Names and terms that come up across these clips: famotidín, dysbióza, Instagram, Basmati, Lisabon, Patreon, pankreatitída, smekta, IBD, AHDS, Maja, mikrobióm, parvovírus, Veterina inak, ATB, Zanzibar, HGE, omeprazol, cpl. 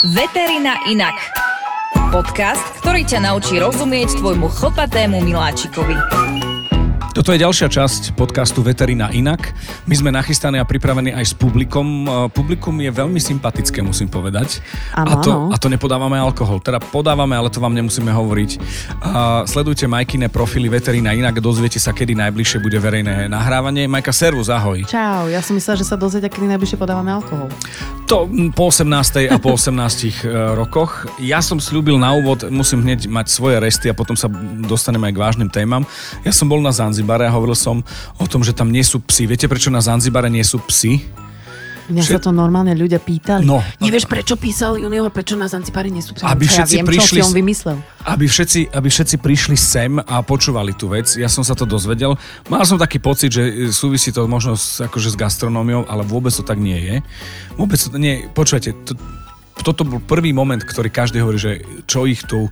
Veterina inak. Podcast, ktorý ťa naučí rozumieť tvojmu chlpatému miláčikovi. Toto je ďalšia časť podcastu Veterina inak. My sme nachystaní a pripravení aj s publikom. Publikum je veľmi sympatické, musím povedať. A to nepodávame alkohol. Teda podávame, ale to vám nemusíme hovoriť. Sledujte Majkine profily Veterina inak. Dozviete sa, kedy najbližšie bude verejné nahrávanie. Majka, servus, ahoj. Čau, ja som myslela, že sa dozviete, kedy najbližšie podávame alkohol. To po 18. a po 18 rokoch. Ja som sľúbil na úvod, musím hneď mať svoje resty a potom sa dostaneme aj k vážnym témam. Ja som bol na Zanzibare a hovoril som o tom, že tam nie sú psi. Viete, prečo na Zanzibare nie sú psi? Mňa sa to normálne ľudia pýtali. No. Nevieš, prečo písal junior, prečo na Zanzibare nie sú psi? Aby všetci prišli, čo si on vymyslel. Aby všetci prišli sem a počúvali tú vec. Ja som sa to dozvedel. Mal som taký pocit, že súvisí to možno s gastronómiou, ale vôbec to tak nie je. Vôbec to nie. Počúvajte, toto bol prvý moment, ktorý každý hovorí, že čo ich tu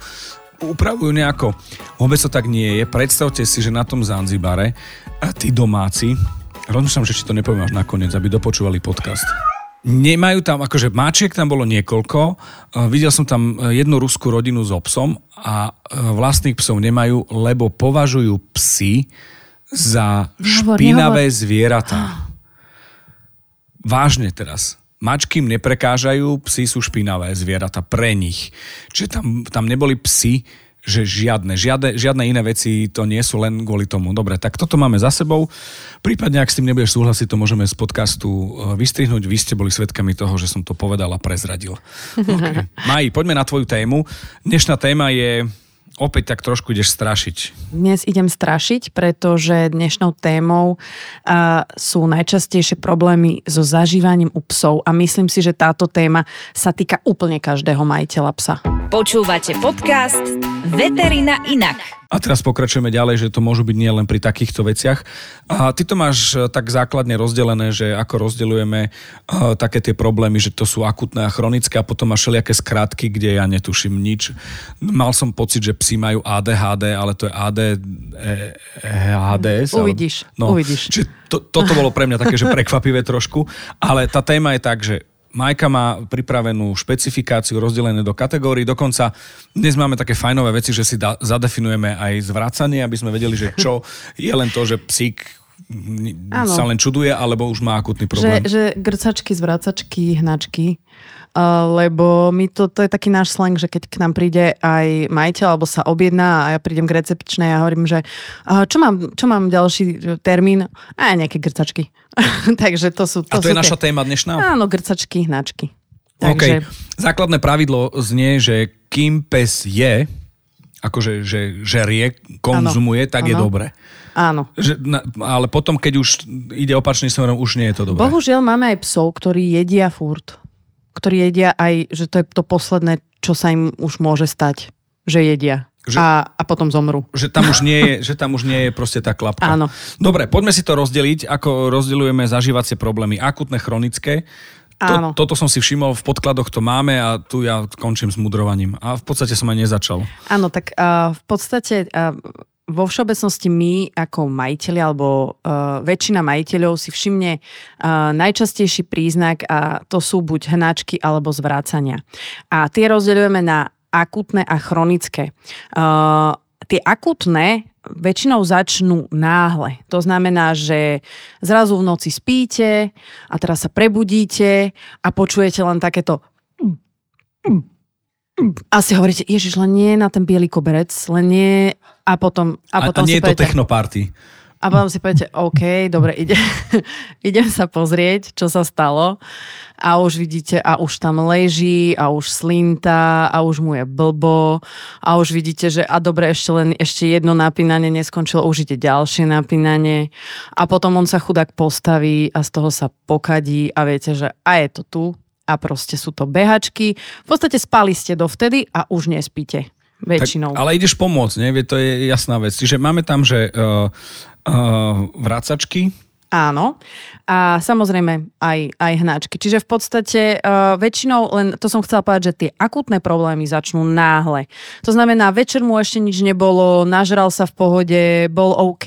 upravujú nejako. Vôbec to tak nie je. Predstavte si, že na tom Zanzibare tí domáci, rozmýšľam, že či to nepoviem až nakoniec, aby dopočúvali podcast. Nemajú tam, akože máčiek tam bolo niekoľko, videl som tam jednu ruskú rodinu s psom a vlastných psov nemajú, lebo považujú psy za špinavé zvieratá. Vážne teraz. Mačky im neprekážajú, psi sú špinavé zvieratá pre nich. Čiže tam neboli psi, že žiadne iné veci to nie sú len kvôli tomu. Dobre, tak toto máme za sebou. Prípadne, ak s tým nebudeš súhlasiť, to môžeme z podcastu vystrihnúť. Vy ste boli svedkami toho, že som to povedal a prezradil. Okay. Maji, poďme na tvoju tému. Dnešná téma je... Opäť tak trošku ideš strašiť. Dnes idem strašiť, pretože dnešnou témou sú najčastejšie problémy so zažívaním u psov a myslím si, že táto téma sa týka úplne každého majiteľa psa. Počúvate podcast Veterina inak. A teraz pokračujeme ďalej, že to môžu byť nielen pri takýchto veciach. A ty to máš tak základne rozdelené, že ako rozdeľujeme také tie problémy, že to sú akutné a chronické a potom máš všelijaké skratky, kde ja netuším nič. Mal som pocit, že psi majú ADHD, ale to je AHDS. Uvidíš. Toto bolo pre mňa také, že prekvapivé trošku, ale tá téma je tak, že Majka má pripravenú špecifikáciu rozdelené do kategórií. Dokonca dnes máme také fajnové veci, že si zadefinujeme aj zvracanie, aby sme vedeli, že čo je len to, že psík sa len čuduje, alebo už má akutný problém. Že grcačky, zvracačky, hnačky. Lebo my to je taký náš slang, že keď k nám príde aj majiteľ, alebo sa objedná a ja prídem k recepčnej a hovorím, že čo mám ďalší termín? A nejaké grcačky. Takže to sú... To je naša téma dnešná? Áno, grcačky, hnačky. Takže... OK. Základné pravidlo znie, že kým pes je... akože žerie, konzumuje, ano, tak ano. Je dobre. Áno. Ale potom, keď už ide opačným smerom, už nie je to dobre. Bohužiaľ máme aj psov, ktorí jedia furt. Ktorí jedia aj, že to je to posledné, čo sa im už môže stať. Že jedia. A potom zomru. Že tam už nie je proste tá klapka. Áno. Dobre, poďme si to rozdeliť, ako rozdeľujeme zažívacie problémy. Akutné, chronické. Toto som si všimol, v podkladoch to máme a tu ja končím s mudrovaním. A v podstate som aj nezačal. Áno, tak v podstate vo všeobecnosti my ako majiteľi alebo väčšina majiteľov si všimne najčastejší príznak a to sú buď hnačky alebo zvrácania. A tie rozdeľujeme na akútne a chronické. Tie akútne väčšinou začnú náhle. To znamená, že zrazu v noci spíte a teraz sa prebudíte a počujete len takéto a si hovoríte, ježiš, len nie na ten bielý koberec, len nie a potom nie si je poviete, to technoparty. A potom si poviete, OK, dobre, idem sa pozrieť, čo sa stalo. A už vidíte, a už tam leží, a už slinta, a už mu je blbo. A už vidíte, že a dobre, ešte jedno napínanie neskončilo, už ide ďalšie napínanie. A potom on sa chudák postaví a z toho sa pokadí a viete, že a je to tu. A proste sú to behačky. V podstate spali ste dovtedy a už nespíte. Väčšinou. Tak, ale ideš pomôcť, nie? To je jasná vec. Čiže máme tam, že vracačky. Áno. A samozrejme aj hnačky. Čiže v podstate väčšinou, len to som chcela povedať, že tie akútne problémy začnú náhle. To znamená, večer mu ešte nič nebolo, nažral sa v pohode, bol OK,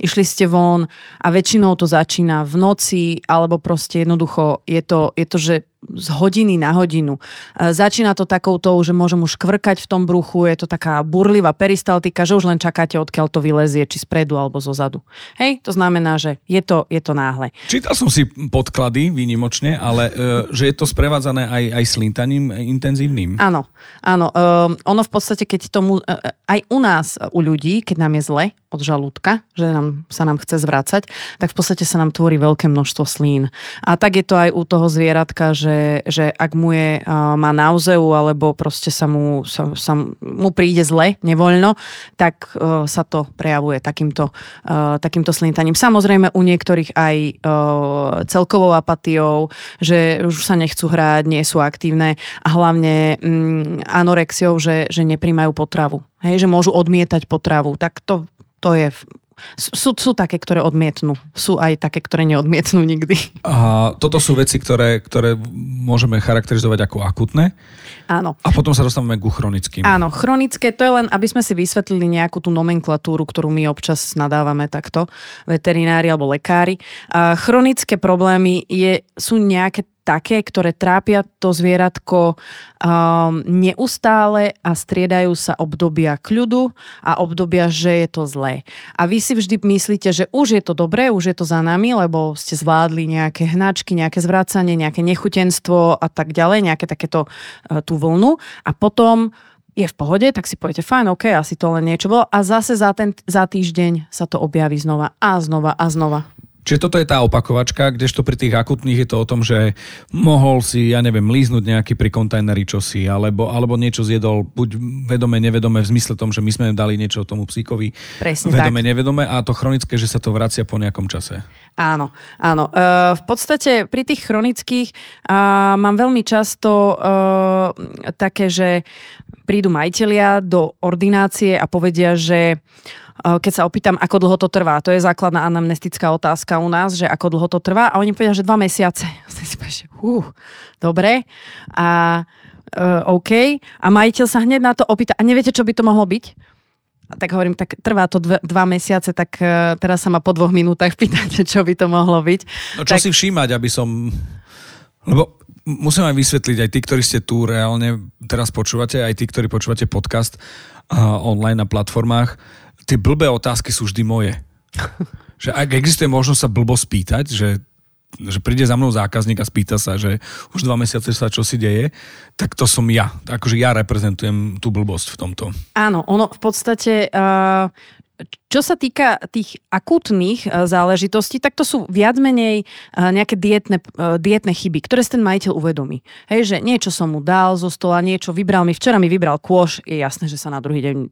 išli ste von a väčšinou to začína v noci, alebo proste jednoducho je to že z hodiny na hodinu. Začína to takouto, že môžem už kvrkať v tom bruchu, je to taká burlivá peristaltika, že už len čakáte, odkiaľ to vylezie, či spredu alebo zo zadu. Hej, to znamená, že je to náhle. Čítal som si podklady výnimočne, ale že je to sprevádzané aj slintaním intenzívnym. Áno. Ono v podstate, keď tomu aj u nás, u ľudí, keď nám je zle od žalúdka, že sa nám chce zvracať, tak v podstate sa nám tvorí veľké množstvo slín. A tak je to aj u toho zvieratka, že ak mu má nauzeu, alebo proste sa mu príde zle, nevoľno, tak sa to prejavuje takýmto slintaním. Samozrejme u niektorých aj celkovou apatiou, že už sa nechcú hrať, nie sú aktívne a hlavne anorexiou, že neprijímajú potravu. Hej, že môžu odmietať potravu. Tak to je... Sú také, ktoré odmietnú. Sú aj také, ktoré neodmietnú nikdy. A toto sú veci, ktoré môžeme charakterizovať ako akutné. Áno. A potom sa dostávame ku chronickým. Áno, chronické, to je len, aby sme si vysvetlili nejakú tú nomenklatúru, ktorú my občas nadávame takto, veterinári alebo lekári. A chronické problémy sú nejaké také, ktoré trápia to zvieratko neustále a striedajú sa obdobia kľudu a obdobia, že je to zlé. A vy si vždy myslíte, že už je to dobré, už je to za nami, lebo ste zvládli nejaké hnačky, nejaké zvracanie, nejaké nechutenstvo a tak ďalej, nejaké takéto tú vlnu a potom je v pohode, tak si poviete, fajn, ok, asi to len niečo bolo a zase za týždeň sa to objaví znova a znova a znova. Čiže toto je tá opakovačka, kdežto pri tých akutných je to o tom, že mohol si, ja neviem, líznúť nejaký pri kontajneri čosi, alebo niečo zjedol, buď vedome, nevedome, v zmysle tom, že my sme dali niečo tomu psíkovi. Presne vedome, tak. Nevedome a to chronické, že sa to vracia po nejakom čase. Áno. V podstate pri tých chronických mám veľmi často také, že prídu majitelia do ordinácie a povedia, že keď sa opýtam, ako dlho to trvá. To je základná anamnestická otázka u nás, že ako dlho to trvá. A oni povedia, že 2 mesiace. Dobre. A OK. A majiteľ sa hneď na to opýta. A neviete, čo by to mohlo byť? A tak hovorím, tak trvá to 2 mesiace, tak teraz sa ma po 2 minútach pýtate, čo by to mohlo byť. No čo tak... si všímať, aby som... Lebo musím aj vysvetliť, aj tí, ktorí ste tu reálne teraz počúvate, aj tí, ktorí počúvate podcast online na platformách, tie blbé otázky sú vždy moje. Že ak existuje možnosť sa blbo spýtať, že príde za mnou zákazník a spýta sa, že už 2 mesiace sa čosi deje, tak to som ja. Akože ja reprezentujem tú blbosť v tomto. Áno, ono v podstate... Čo sa týka tých akútnych záležitostí, tak to sú viac menej nejaké dietné chyby, ktoré si ten majiteľ uvedomí. Hej, že niečo som mu dal zo stola, niečo vybral mi, včera mi vybral kôš, je jasné, že sa na druhý deň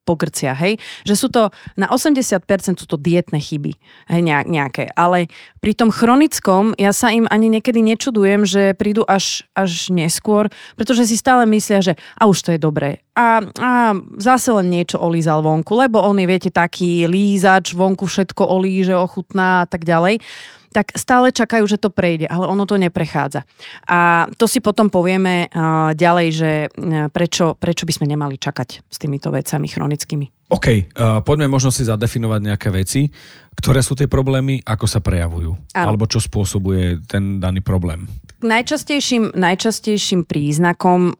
pogrcia, hej, že sú to na 80% sú to dietné chyby, hej, nejaké, ale pri tom chronickom ja sa im ani niekedy nečudujem, že prídu až neskôr, pretože si stále myslia, že a už to je dobré. A zase len niečo olízal vonku, lebo on je, viete, taký lízač, vonku všetko olíže, ochutná a tak ďalej. Tak stále čakajú, že to prejde, ale ono to neprechádza. A to si potom povieme ďalej, že prečo by sme nemali čakať s týmito vecami chronickými. OK, poďme možno si zadefinovať nejaké veci, ktoré sú tie problémy, ako sa prejavujú, alebo čo spôsobuje ten daný problém. Najčastejším príznakom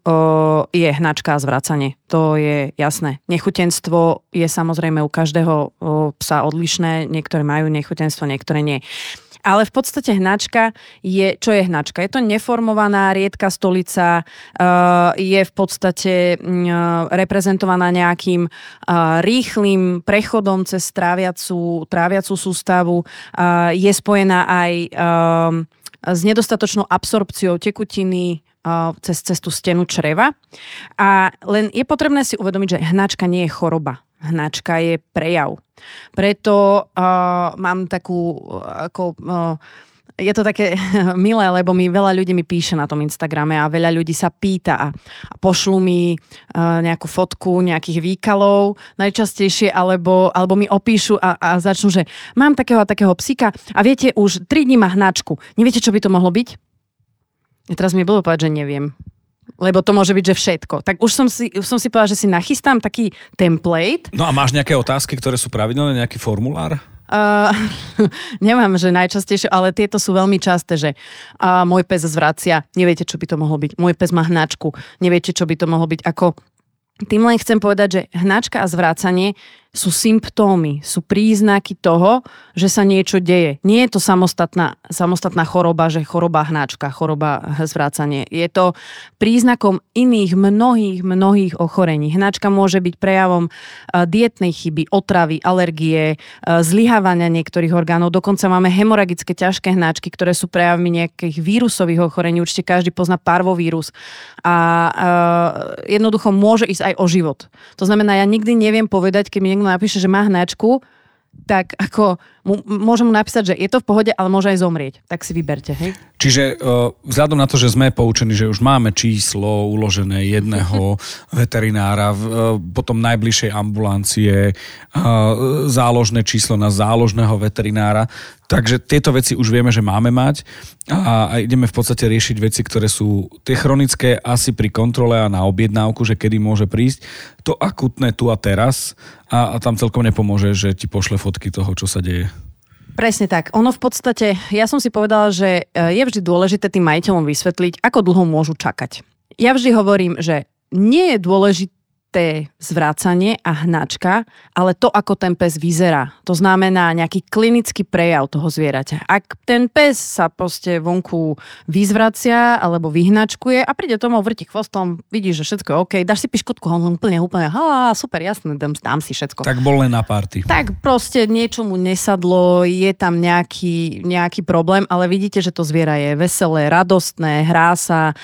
je hnačka a zvracanie. To je jasné. Nechutenstvo je samozrejme u každého psa odlišné. Niektoré majú nechutenstvo, niektoré nie. Ale v podstate hnačka je... Čo je hnačka? Je to neformovaná riedka stolica, je v podstate reprezentovaná nejakým rýchlým prechodom cez tráviacu sústavu. Je spojená aj s nedostatočnou absorpciou tekutiny cez tú stenu čreva. A len je potrebné si uvedomiť, že hnačka nie je choroba. Hnačka je prejav. Preto mám takú... je to také milé, lebo veľa ľudí mi píše na tom Instagrame a veľa ľudí sa pýta a pošlú mi nejakú fotku nejakých výkalov najčastejšie, alebo mi opíšu a začnú, že mám takého a takého psíka a viete, už 3 dní má hnačku. Neviete, čo by to mohlo byť? A teraz mi bolo povedať, že neviem. Lebo to môže byť, že všetko. Tak už som si povedala, že si nachystám taký template. No a máš nejaké otázky, ktoré sú pravidelné, nejaký formulár? Nemám, že najčastejšie, ale tieto sú veľmi časté, že môj pes zvracia, neviete, čo by to mohlo byť, môj pes má hnačku, neviete, čo by to mohlo byť, ako... Tým len chcem povedať, že hnačka a zvrácanie sú symptómy, sú príznaky toho, že sa niečo deje. Nie je to samostatná choroba, že choroba hnačka, choroba zvrácanie. Je to príznakom iných mnohých ochorení. Hnačka môže byť prejavom dietnej chyby, otravy, alergie, zlyhávania niektorých orgánov. Dokonca máme hemoragické ťažké hnačky, ktoré sú prejavmi nejakých vírusových ochorení. Určite každý pozná parvovírus. A jednoducho môže ísť aj o život. To znamená, ja nikdy neviem povedať, keď mi niekto napíše, že má hnačku, tak ako môžem mu napísať, že je to v pohode, ale môže aj zomrieť. Tak si vyberte. Hej? Čiže vzhľadom na to, že sme poučení, že už máme číslo uložené jedného veterinára, potom najbližšej ambulancie, záložné číslo na záložného veterinára, takže tieto veci už vieme, že máme mať a ideme v podstate riešiť veci, ktoré sú tie chronické asi pri kontrole a na objednávku, že kedy môže prísť. To akutné tu a teraz a tam celkom nepomôže, že ti pošle fotky toho, čo sa deje. Presne tak. Ono v podstate, ja som si povedala, že je vždy dôležité tým majiteľom vysvetliť, ako dlho môžu čakať. Ja vždy hovorím, že nie je dôležité zvrácanie a hnačka, ale to, ako ten pes vyzerá. To znamená nejaký klinický prejav toho zvieraťa. Ak ten pes sa proste vonku vyzvracia alebo vyhnačkuje a príde domov, vrti chvostom, vidíš, že všetko je OK, dáš si piškotku, on úplne, super, jasné, dám si všetko. Tak bol len na party. Tak proste niečo mu nesadlo, je tam nejaký problém, ale vidíte, že to zviera je veselé, radostné, hrá sa,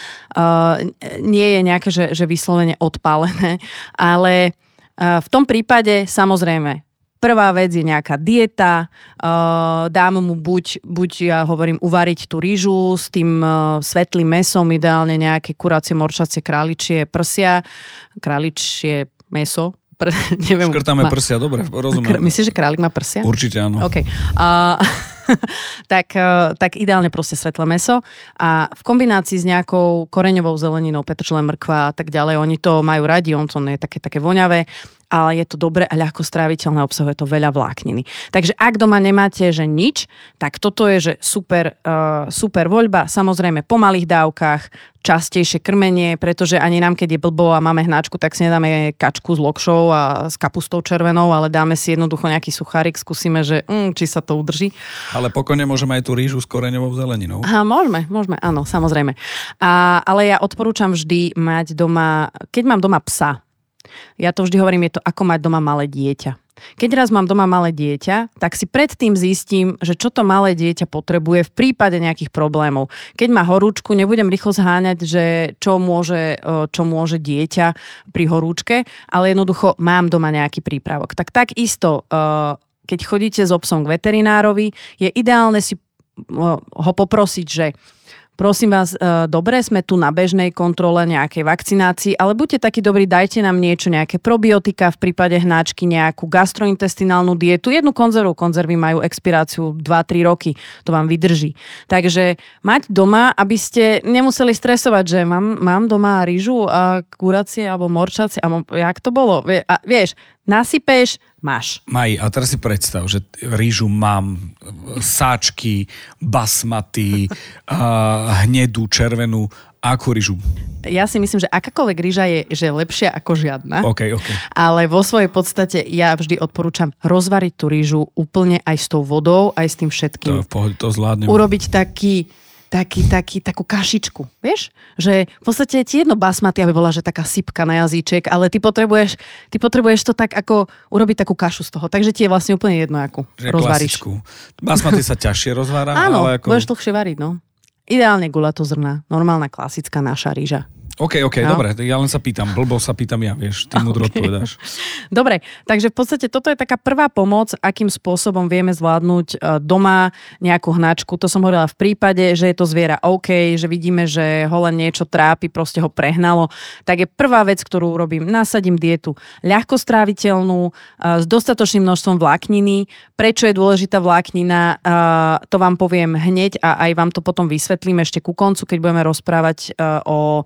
nie je nejaké, že vyslovene odpálené. Ale v tom prípade, samozrejme, prvá vec je nejaká dieta, dám mu buď ja hovorím, uvariť tú ryžu s tým svetlým mesom, ideálne nejaké kuracie, morčacie, králičie prsia, králičie meso. Neviem, škrtáme prsia, dobre, rozumiem. Myslíš, že králik má prsia? Určite áno. Okay. Tak ideálne proste svetlé meso a v kombinácii s nejakou koreňovou zeleninou, petržle, mrkva a tak ďalej, oni to majú radi, to nie je také voňavé, ale je to dobre a ľahko stráviteľné, obsahuje to veľa vlákniny. Takže ak doma nemáte, že nič, tak toto je, že super voľba, samozrejme po malých dávkach, častejšie krmenie, pretože ani nám, keď je blbo a máme hnačku, tak si nedáme kačku s lokšou a s kapustou červenou, ale dáme si jednoducho nejaký suchárik, skúsime, že či sa to udrží. Ale pokojne môžeme aj tú rýžu s koreňovou zeleninou. Aha, môžeme, áno, samozrejme. Ale ja odporúčam vždy mať doma, keď mám doma psa, ja to vždy hovorím, je to ako mať doma malé dieťa. Keď raz mám doma malé dieťa, tak si predtým zistím, že čo to malé dieťa potrebuje v prípade nejakých problémov. Keď má horúčku, nebudem rýchlo zháňať, že čo môže dieťa pri horúčke, ale jednoducho mám doma nejaký prípravok. Tak isto, keď chodíte s obsom k veterinárovi, je ideálne si ho poprosiť, že prosím vás, dobre, sme tu na bežnej kontrole nejakej vakcinácii, ale buďte takí dobrí, dajte nám niečo, nejaké probiotika, v prípade hnačky nejakú gastrointestinálnu dietu. Jednu konzervu, konzervy majú expiráciu 2-3 roky, to vám vydrží. Takže mať doma, aby ste nemuseli stresovať, že mám doma ryžu a kuracie alebo morčacie, alebo jak to bolo, a vieš, nasypeš, máš. Maji, a teraz si predstav, že rýžu mám, sáčky, basmati, hnedú, červenú, akú rýžu? Ja si myslím, že akákoľvek rýža je že lepšia ako žiadna. Okay. Ale vo svojej podstate ja vždy odporúčam rozvariť tú rýžu úplne aj s tou vodou, aj s tým všetkým. To zvládnem. Urobiť takú kašičku, vieš? Že v podstate ti jedno basmati, aby bola, že taká sypka na jazyček, ale ty potrebuješ to tak ako urobiť takú kašu z toho. Takže ti je vlastne úplne jedno, ako rozvaríš. Klasičku. Basmati sa ťažšie rozvára. Áno, ale budeš dlhšie variť, no. Ideálne guľatozrná, normálna, klasická naša ryža. OK, no. Dobre, ja len sa pýtam, ja, vieš, ty múdro odpovedáš. Dobre, takže v podstate toto je taká prvá pomoc, akým spôsobom vieme zvládnuť doma nejakú hnačku. To som hovorila v prípade, že je to zviera OK, že vidíme, že ho len niečo trápi, proste ho prehnalo. Tak je prvá vec, ktorú urobím, nasadím dietu ľahko stráviteľnú, s dostatočným množstvom vlákniny. Prečo je dôležitá vláknina, to vám poviem hneď a aj vám to potom vysvetlím ešte ku koncu, keď budeme rozprávať o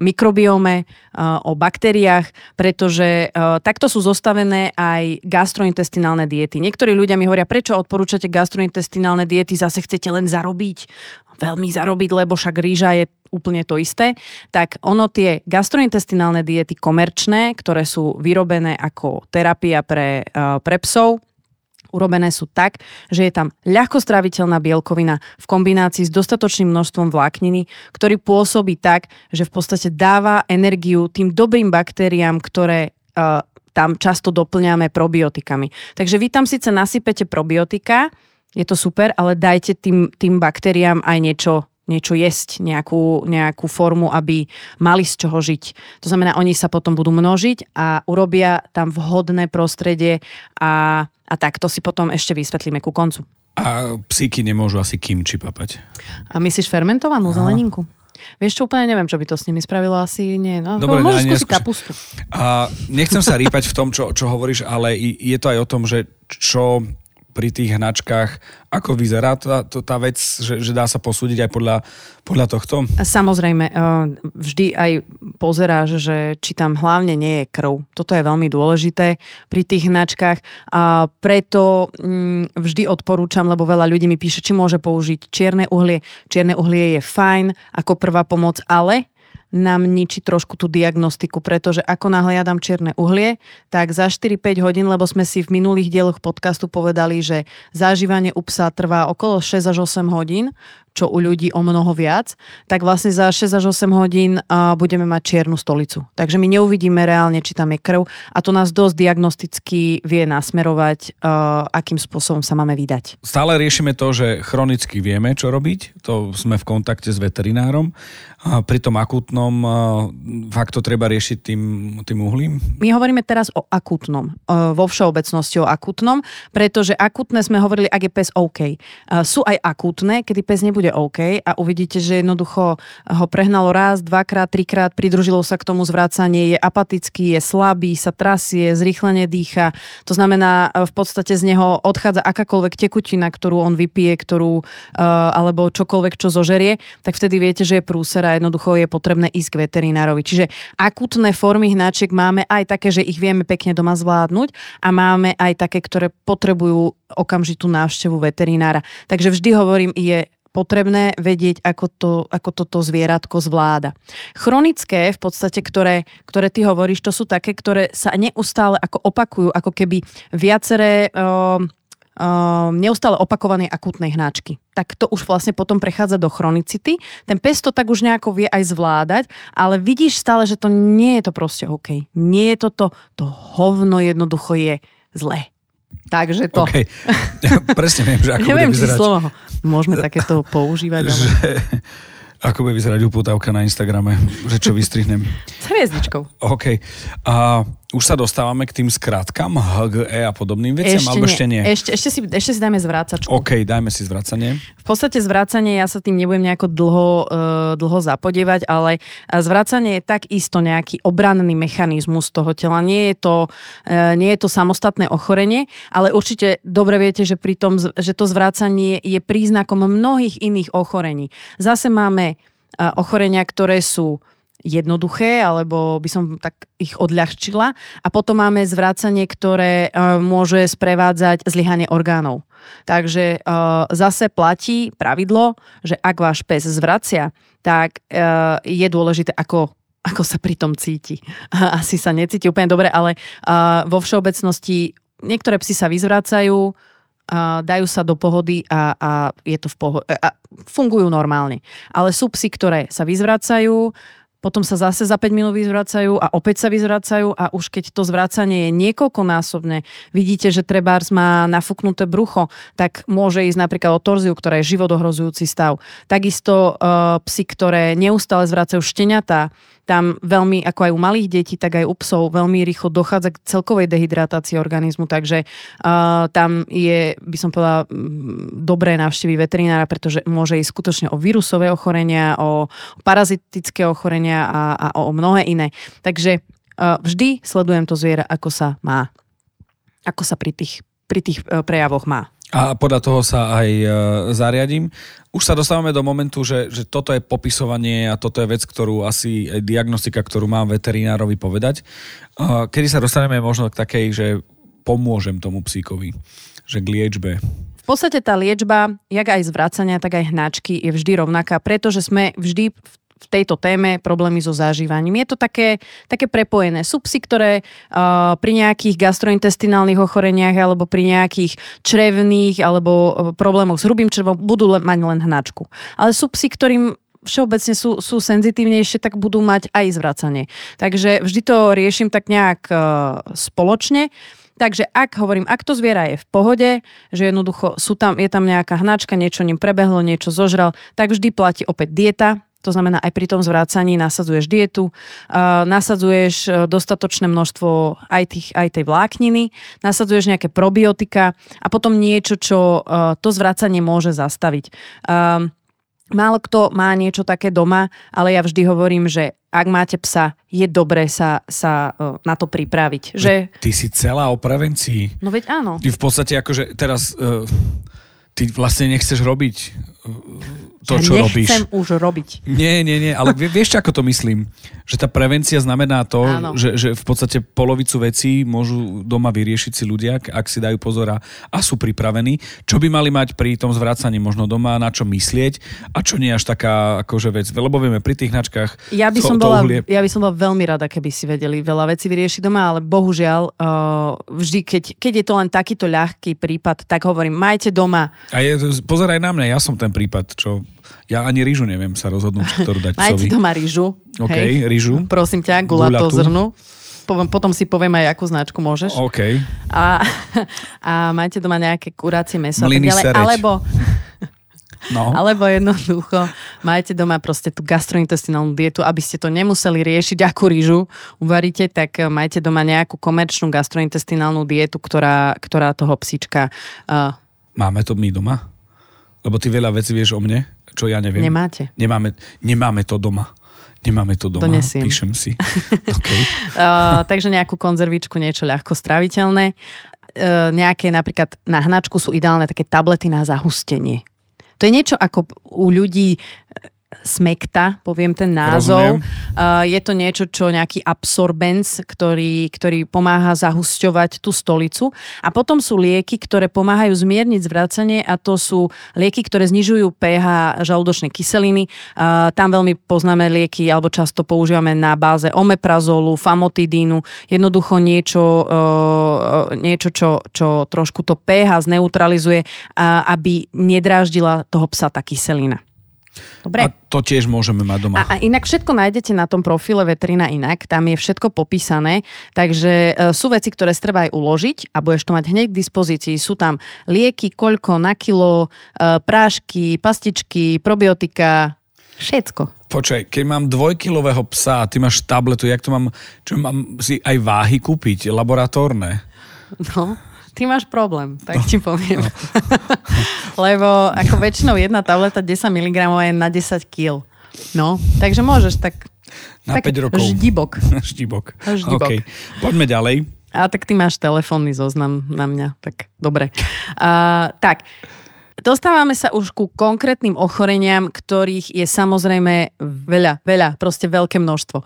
mikrobiome, o baktériách, pretože takto sú zostavené aj gastrointestinálne diety. Niektorí ľudia mi hovoria, prečo odporúčate gastrointestinálne diety, zase chcete len zarobiť, veľmi zarobiť, lebo však rýža je úplne to isté, tak ono tie gastrointestinálne diety komerčné, ktoré sú vyrobené ako terapia pre psov, urobené sú tak, že je tam ľahko stráviteľná bielkovina v kombinácii s dostatočným množstvom vlákniny, ktorý pôsobí tak, že v podstate dáva energiu tým dobrým baktériám, ktoré tam často doplňame probiotikami. Takže vy tam síce nasypete probiotika, je to super, ale dajte tým baktériám aj niečo jesť, nejakú formu, aby mali z čoho žiť. To znamená, oni sa potom budú množiť a urobia tam vhodné prostredie a tak to si potom ešte vysvetlíme ku koncu. A psíky nemôžu asi kimči papať. A myslíš fermentovanú zeleninku? Vieš čo, úplne neviem, čo by to s nimi spravilo, asi nie. No. Dobre, môžeš skúsiť kapustu. A nechcem sa rýpať v tom, čo hovoríš, ale je to aj o tom, že čo pri tých hnačkách, ako vyzerá tá vec, že dá sa posúdiť aj podľa tohto? Samozrejme, vždy aj pozeráš, že či tam hlavne nie je krv. Toto je veľmi dôležité pri tých hnačkách a preto vždy odporúčam, lebo veľa ľudí mi píše, či môže použiť čierne uhlie. Čierne uhlie je fajn ako prvá pomoc, ale nám ničí trošku tú diagnostiku, pretože ako nahliadam čierne uhlie, tak za 4-5 hodín, lebo sme si v minulých dieloch podcastu povedali, že zážívanie u psa trvá okolo 6 až 8 hodín, čo u ľudí o mnoho viac, tak vlastne za 6 až 8 hodín budeme mať čiernu stolicu. Takže my neuvidíme reálne, či tam je krv a to nás dosť diagnosticky vie nasmerovať, akým spôsobom sa máme vydať. Stále riešime to, že chronicky vieme, čo robiť, to sme v kontakte s veterinárom, a pri tom akútnom fakt to treba riešiť tým uhlím? My hovoríme teraz o akútnom, vo všeobecnosti o akútnom, pretože akútne sme hovorili, ak je pes OK. Sú aj akútne, kedy pes nebude OK a uvidíte, že jednoducho ho prehnalo raz, dvakrát, trikrát, pridružilo sa k tomu zvracanie, je apatický, je slabý, sa trasie, zrýchlene dýcha. To znamená, v podstate z neho odchádza akákoľvek tekutina, ktorú on vypije, alebo čokoľvek, čo zožerie, tak vtedy viete, že je prúser a jednoducho je potrebné ísť k veterinárovi. Čiže akútne formy hnačiek máme aj také, že ich vieme pekne doma zvládnuť a máme aj také, ktoré potrebujú okamžitú návštevu veterinára. Takže vždy hovorím, je potrebné vedieť, ako toto zvieratko zvláda. Chronické, v podstate, ktoré ty hovoríš, to sú také, ktoré sa neustále ako opakujú, ako keby viaceré neustále opakované akútnej hnačky. Tak to už vlastne potom prechádza do chronicity. Ten pes to tak už nejako vie aj zvládať, ale vidíš stále, že to nie je to proste OK. Nie je to hovno jednoducho je zlé. Takže to. Okay. Ja presne viem, že ako neviem, bude vyzerať. Slovo. Môžeme takéto používať. Že, ako bude vyzerať upútavka na Instagrame, že čo vystrihnem. S hviezdičkou. OK. A už sa dostávame k tým skratkám, HGE a podobným veciam, alebo ešte nie? Ešte si dajme zvrácačku. OK, dajme si zvracanie. V podstate zvracanie, ja sa tým nebudem nejako dlho zapodievať, ale zvracanie je takisto nejaký obranný mechanizmus toho tela. Nie je to samostatné ochorenie, ale určite dobre viete, že pri tom, že to zvracanie je príznakom mnohých iných ochorení. Zase máme ochorenia, ktoré sú jednoduché, alebo by som tak ich odľahčila. A potom máme zvracanie, ktoré môže sprevádzať zlyhanie orgánov. Takže zase platí pravidlo, že ak váš pes zvracia, tak je dôležité, ako sa pri tom cíti. Asi sa necíti úplne dobre, ale vo všeobecnosti niektoré psy sa vyzvracajú, dajú sa do pohody a je to v pohode a fungujú normálne. Ale sú psy, ktoré sa vyzvracajú, potom sa zase za 5 minút vyzvracajú a opäť sa vyzvracajú a už keď to zvracanie je niekoľkonásobné, vidíte, že trebárs má nafúknuté brucho, tak môže ísť napríklad o torziu, ktorá je životohrozujúci stav. Takisto psy, ktoré neustále zvracajú šteniatá, tam veľmi, ako aj u malých detí, tak aj u psov, veľmi rýchlo dochádza k celkovej dehydratácii organizmu, takže tam je, by som povedala, dobré navštíviť veterinára, pretože môže ísť skutočne o vírusové ochorenia, o parazitické ochorenia, a o mnohé iné. Takže vždy sledujem to zviera, ako sa má. Ako sa pri tých prejavoch má. A A podľa toho sa aj zariadím. Už sa dostávame do momentu, že toto je popisovanie a toto je vec, ktorú asi diagnostika, ktorú mám veterinárovi povedať. Kedy sa dostaneme možno k takej, že pomôžem tomu psíkovi, že k liečbe. V podstate tá liečba, jak aj zvracania, tak aj hnačky je vždy rovnaká, pretože sme vždy v tejto téme problémy so zažívaním. Je to také prepojené. Sú psy, ktoré pri nejakých gastrointestinálnych ochoreniach alebo pri nejakých črevných alebo problémoch s hrubým črevom budú mať len hnačku. Ale sú psy, ktorým všeobecne sú senzitívnejšie, tak budú mať aj zvracanie. Takže vždy to riešim tak nejak spoločne. Takže ak to zviera je v pohode, že jednoducho je tam nejaká hnačka, niečo ním prebehlo, niečo zožral, tak vždy platí opäť dieta. To znamená, aj pri tom zvracaní nasadzuješ dietu, nasadzuješ dostatočné množstvo aj tej vlákniny, nasadzuješ nejaké probiotika a potom niečo, čo to zvracanie môže zastaviť. Málo kto má niečo také doma, ale ja vždy hovorím, že ak máte psa, je dobré sa na to pripraviť. Že... Ty si celá o prevencii. No veď áno. Ty v podstate akože teraz... Ty vlastne nechceš robiť to, čo robíš. Nechcem už robiť. Nie, ale vieš, ako to myslím? Že tá prevencia znamená to, že v podstate polovicu vecí môžu doma vyriešiť si ľudia, ak si dajú pozor a sú pripravení. Čo by mali mať pri tom zvracaní možno doma, na čo myslieť a čo nie až taká akože vec. Lebo vieme, pri tých hnačkách ja by som bola veľmi rada, keby si vedeli veľa vecí vyriešiť doma, ale bohužiaľ vždy, keď je to len takýto ľahký prípad, tak hovorím, majte doma. A pozeraj na mňa, ja som ten prípad, čo ja ani rýžu neviem sa rozhodnúť, ktorú dať psovi. Majte doma rýžu. OK, hej. Rýžu. Prosím ťa, guľatú zrnu. Potom si poviem aj, akú značku môžeš. OK. A majte doma nejaké kurácie mäso. Mlyny sereč. Alebo jednoducho majte doma proste tú gastrointestinálnu dietu, aby ste to nemuseli riešiť, akú rýžu uvaríte, tak majte doma nejakú komerčnú gastrointestinálnu dietu, ktorá toho psíčka... Máme to my doma? Lebo ty veľa vecí vieš o mne, čo ja neviem. Nemáte. Nemáme to doma. Donesiem. Píšem si. Okay. Takže nejakú konzervičku, niečo ľahko straviteľné. Nejaké napríklad na hnačku sú ideálne také tablety na zahustenie. To je niečo ako u ľudí... smekta, poviem ten názov. Je to niečo, čo nejaký absorbens, ktorý pomáha zahusťovať tú stolicu. A potom sú lieky, ktoré pomáhajú zmierniť zvracanie a to sú lieky, ktoré znižujú pH žalúdočnej kyseliny. Tam veľmi poznáme lieky, alebo často používame na báze omeprazolu, famotidínu. Jednoducho niečo čo trošku to pH zneutralizuje, aby nedráždila toho psa tá kyselina. Dobre. A to tiež môžeme mať doma. A inak všetko nájdete na tom profile Veterina inak, tam je všetko popísané, takže sú veci, ktoré treba aj uložiť a budeš to mať hneď k dispozícii. Sú tam lieky, koľko na kilo, prášky, pastičky, probiotika, všetko. Počkaj, keď mám 2-kilového psa a ty máš tabletu, jak to mám, čo mám si aj váhy kúpiť, laboratórne? No... Ty máš problém, tak ti poviem. No. Lebo ako väčšinou jedna tableta 10 mg je na 10 kg. No, takže môžeš tak... Na 5 rokov. Ždibok. Okay. Poďme ďalej. A tak ty máš telefónny zoznam na mňa, tak dobre. Tak, dostávame sa už ku konkrétnym ochoreniam, ktorých je samozrejme veľa, proste veľké množstvo.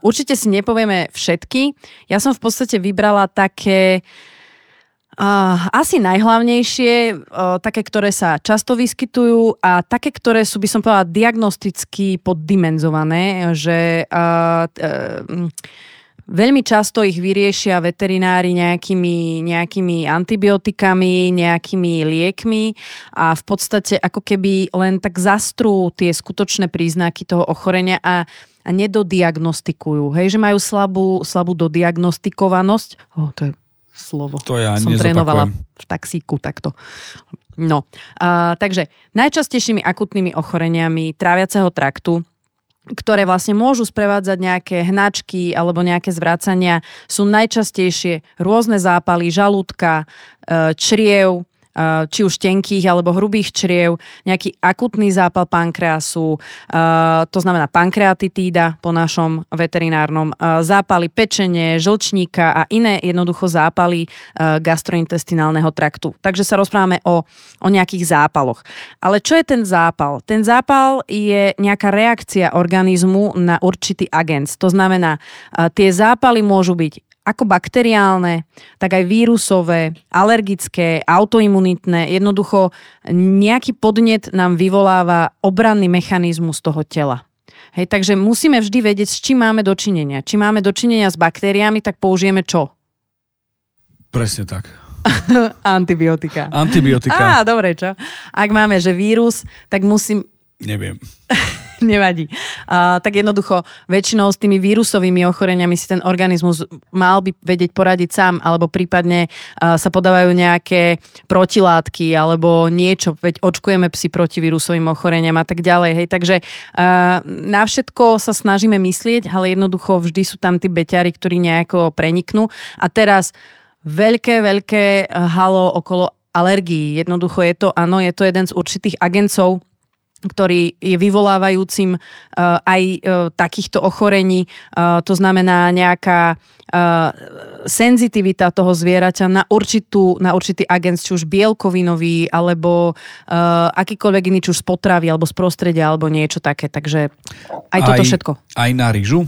Určite si nepovieme všetky. Ja som v podstate vybrala také... asi najhlavnejšie, také, ktoré sa často vyskytujú a také, ktoré sú, by som povedala, diagnosticky poddimenzované, že veľmi často ich vyriešia veterinári nejakými antibiotikami, nejakými liekmi a v podstate ako keby len tak zastrú tie skutočné príznaky toho ochorenia a nedodiagnostikujú. Hej, že majú slabú dodiagnostikovanosť. To je slovo. To ja som trénovala v taxíku takto. No, takže najčastejšími akutnými ochoreniami tráviaceho traktu, ktoré vlastne môžu sprevádzať nejaké hnačky alebo nejaké zvracania, sú najčastejšie rôzne zápaly žalúdka, čriev, či už tenkých alebo hrubých čriev, nejaký akutný zápal pankreasu, to znamená pankreatitída po našom veterinárnom, zápaly pečene, žlčníka a iné jednoducho zápaly gastrointestinálneho traktu. Takže sa rozprávame o nejakých zápaloch. Ale čo je ten zápal? Ten zápal je nejaká reakcia organizmu na určitý agent. To znamená, tie zápaly môžu byť ako bakteriálne, tak aj vírusové, alergické, autoimunitné. Jednoducho nejaký podnet nám vyvoláva obranný mechanizmus toho tela. Hej, takže musíme vždy vedieť, s čím máme dočinenia. Či máme dočinenia s baktériami, tak použijeme čo? Presne tak. Antibiotika. Á, dobre, čo? Ak máme, že vírus, tak musím... Neviem. Nevadí. Tak jednoducho, väčšinou s tými vírusovými ochoreniami si ten organizmus mal by vedieť poradiť sám, alebo prípadne sa podávajú nejaké protilátky, alebo niečo, veď očkujeme psi proti vírusovým ochoreniam a tak ďalej. Hej. Takže na všetko sa snažíme myslieť, ale jednoducho vždy sú tam tí beťari, ktorí nejako preniknú. A teraz veľké halo okolo alergií. Jednoducho je to, áno, je to jeden z určitých agencov, ktorý je vyvolávajúcim aj takýchto ochorení. To znamená nejaká senzitivita toho zvieraťa na určitý agent, či už bielkovinový, alebo akýkoľvek iný, či už z potravy, alebo z prostredia, alebo niečo také. Takže aj toto všetko. Aj na ryžu?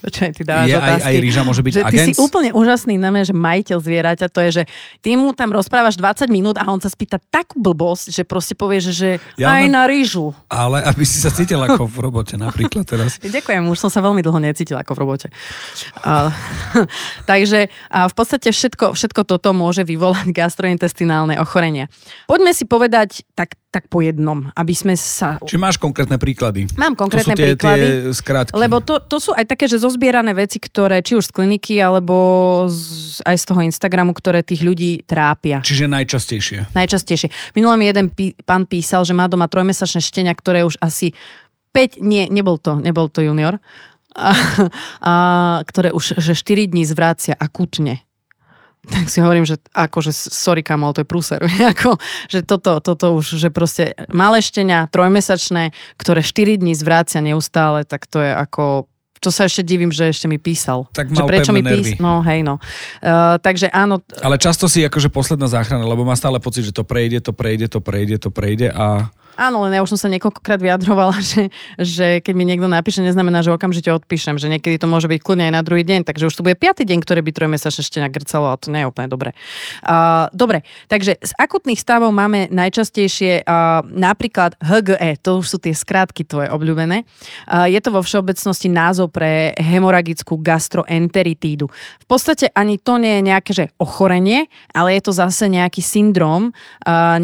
Počkaj, ty dávaš otázky. Aj ryža môže byť agent? Ty si úplne úžasný, znamená, že majiteľ zvieraťa, to je, že ty mu tam rozprávaš 20 minút a on sa spýta takú blbosť, že proste povieš, že ja aj na ryžu. Ale aby si sa cítil ako v robote napríklad teraz. Ďakujem, už som sa veľmi dlho necítil ako v robote. Takže v podstate všetko toto môže vyvolať gastrointestinálne ochorenia. Poďme si povedať tak po jednom, aby sme sa... Či máš konkrétne príklady? Mám konkrétne príklady. Tie skratky. Lebo to sú aj také, že zozbierané veci, ktoré či už z kliniky, alebo aj z toho Instagramu, ktoré tých ľudí trápia. Čiže najčastejšie. Najčastejšie. Minulý mi jeden pán písal, že má doma 3-mesačné štenia, ktoré už asi 5... Nie, nebol to junior. Ktoré už že 4 dní zvracia akutne. Tak si hovorím, že akože sorry kamo, ale to je prúser. Že toto už, že proste malé štenia, 3-mesačné, ktoré 4 dní zvrácia neustále, tak to je ako... To sa ešte divím, že ešte mi písal. Tak mal pevné nervy. No, hej, no. Takže áno. Ale často si akože posledná záchrana, lebo má stále pocit, že to prejde a... Áno, len ja už som sa niekoľkokrát vyjadrovala, že keď mi niekto napíše, neznamená, že okamžite odpíšem, že niekedy to môže byť kľudne aj na druhý deň, takže už to bude 5. deň, ktorý by 3-mesačne ešte nagrcalo, a to nie je úplne dobre. Dobre, takže z akutných stavov máme najčastejšie napríklad HGE, to už sú tie skrátky tvoje obľúbené. Je to vo všeobecnosti názov pre hemoragickú gastroenteritídu. V podstate ani to nie je nejaké že ochorenie, ale je to zase nejaký syndrom,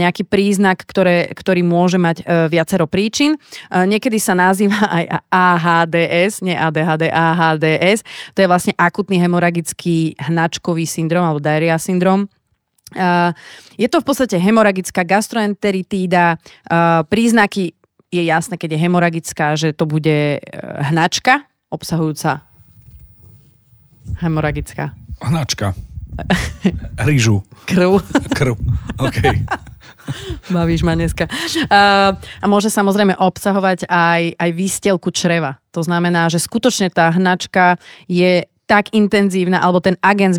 nejaký príznak, ktorý môže mať viacero príčin. Niekedy sa nazýva aj AHDS, nie ADHD, AHDS. To je vlastne akutný hemoragický hnačkový syndrom alebo diarrhea syndrom. Je to v podstate hemoragická gastroenteritída. Príznaky je jasné, keď je hemoragická, že to bude hnačka obsahujúca hemoragická. Hnačka. Ryžu. Krv. OK. Bavíš ma dneska. A môže samozrejme obsahovať aj výstielku čreva. To znamená, že skutočne tá hnačka je tak intenzívna, alebo ten agent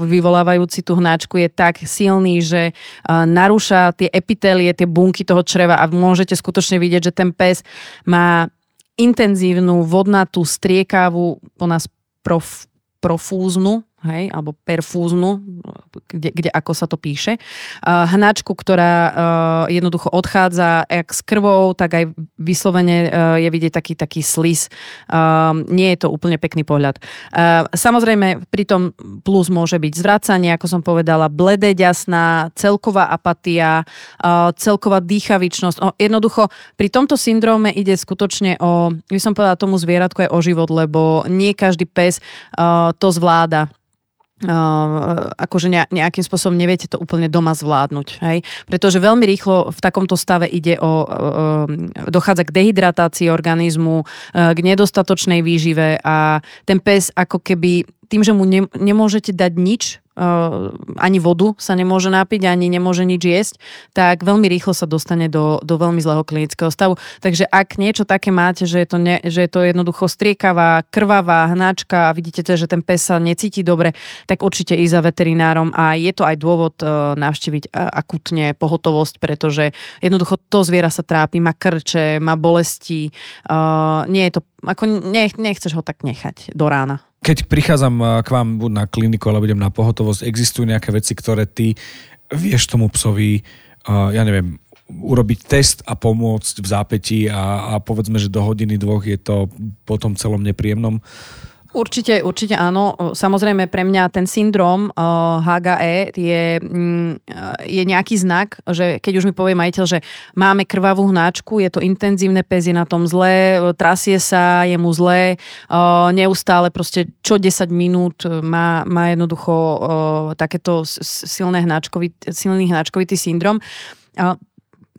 vyvolávajúci tú hnačku je tak silný, že narúša tie epitélie, tie bunky toho čreva a môžete skutočne vidieť, že ten pes má intenzívnu, vodnatú, striekavú, po nás profúznu, hej, alebo perfúznu, kde ako sa to píše, hnačku, ktorá jednoducho odchádza jak s krvou, tak aj vyslovene je vidieť taký sliz. Nie je to úplne pekný pohľad. Samozrejme, pri tom plus môže byť zvracanie, ako som povedala, bledé ďasná, celková apatia, celková dýchavičnosť. Jednoducho, pri tomto syndróme ide skutočne o, by som povedala tomu zvieratku aj o život, lebo nie každý pes to zvláda. Akože nejakým spôsobom neviete to úplne doma zvládnuť. Hej? Pretože veľmi rýchlo v takomto stave ide dochádza k dehydratácii organizmu, k nedostatočnej výžive a ten pes ako keby tým, že mu nemôžete dať nič, ani vodu sa nemôže napiť, ani nemôže nič jesť, tak veľmi rýchlo sa dostane do veľmi zlého klinického stavu. Takže ak niečo také máte, že je to jednoducho striekavá, krvavá hnačka a vidíte, že ten pes sa necíti dobre, tak určite ísť za veterinárom a je to aj dôvod navštíviť akutne pohotovosť, pretože jednoducho to zviera sa trápi, má krče, má bolesti, nie je to, ako nechceš ho tak nechať do rána. Keď prichádzam k vám buď na kliniku, alebo idem na pohotovosť, existujú nejaké veci, ktoré ty vieš tomu psovi, ja neviem, urobiť test a pomôcť v zápätí a povedzme, že do hodiny, dvoch je to po tom celom nepríjemnom? Určite áno. Samozrejme pre mňa ten syndrom HGE je nejaký znak, že keď už mi povie majiteľ, že máme krvavú hnačku, je to intenzívne, pes je na tom zlé, trasie sa, je mu zlé, neustále proste čo 10 minút má jednoducho takéto silný hnačkovitý syndrom.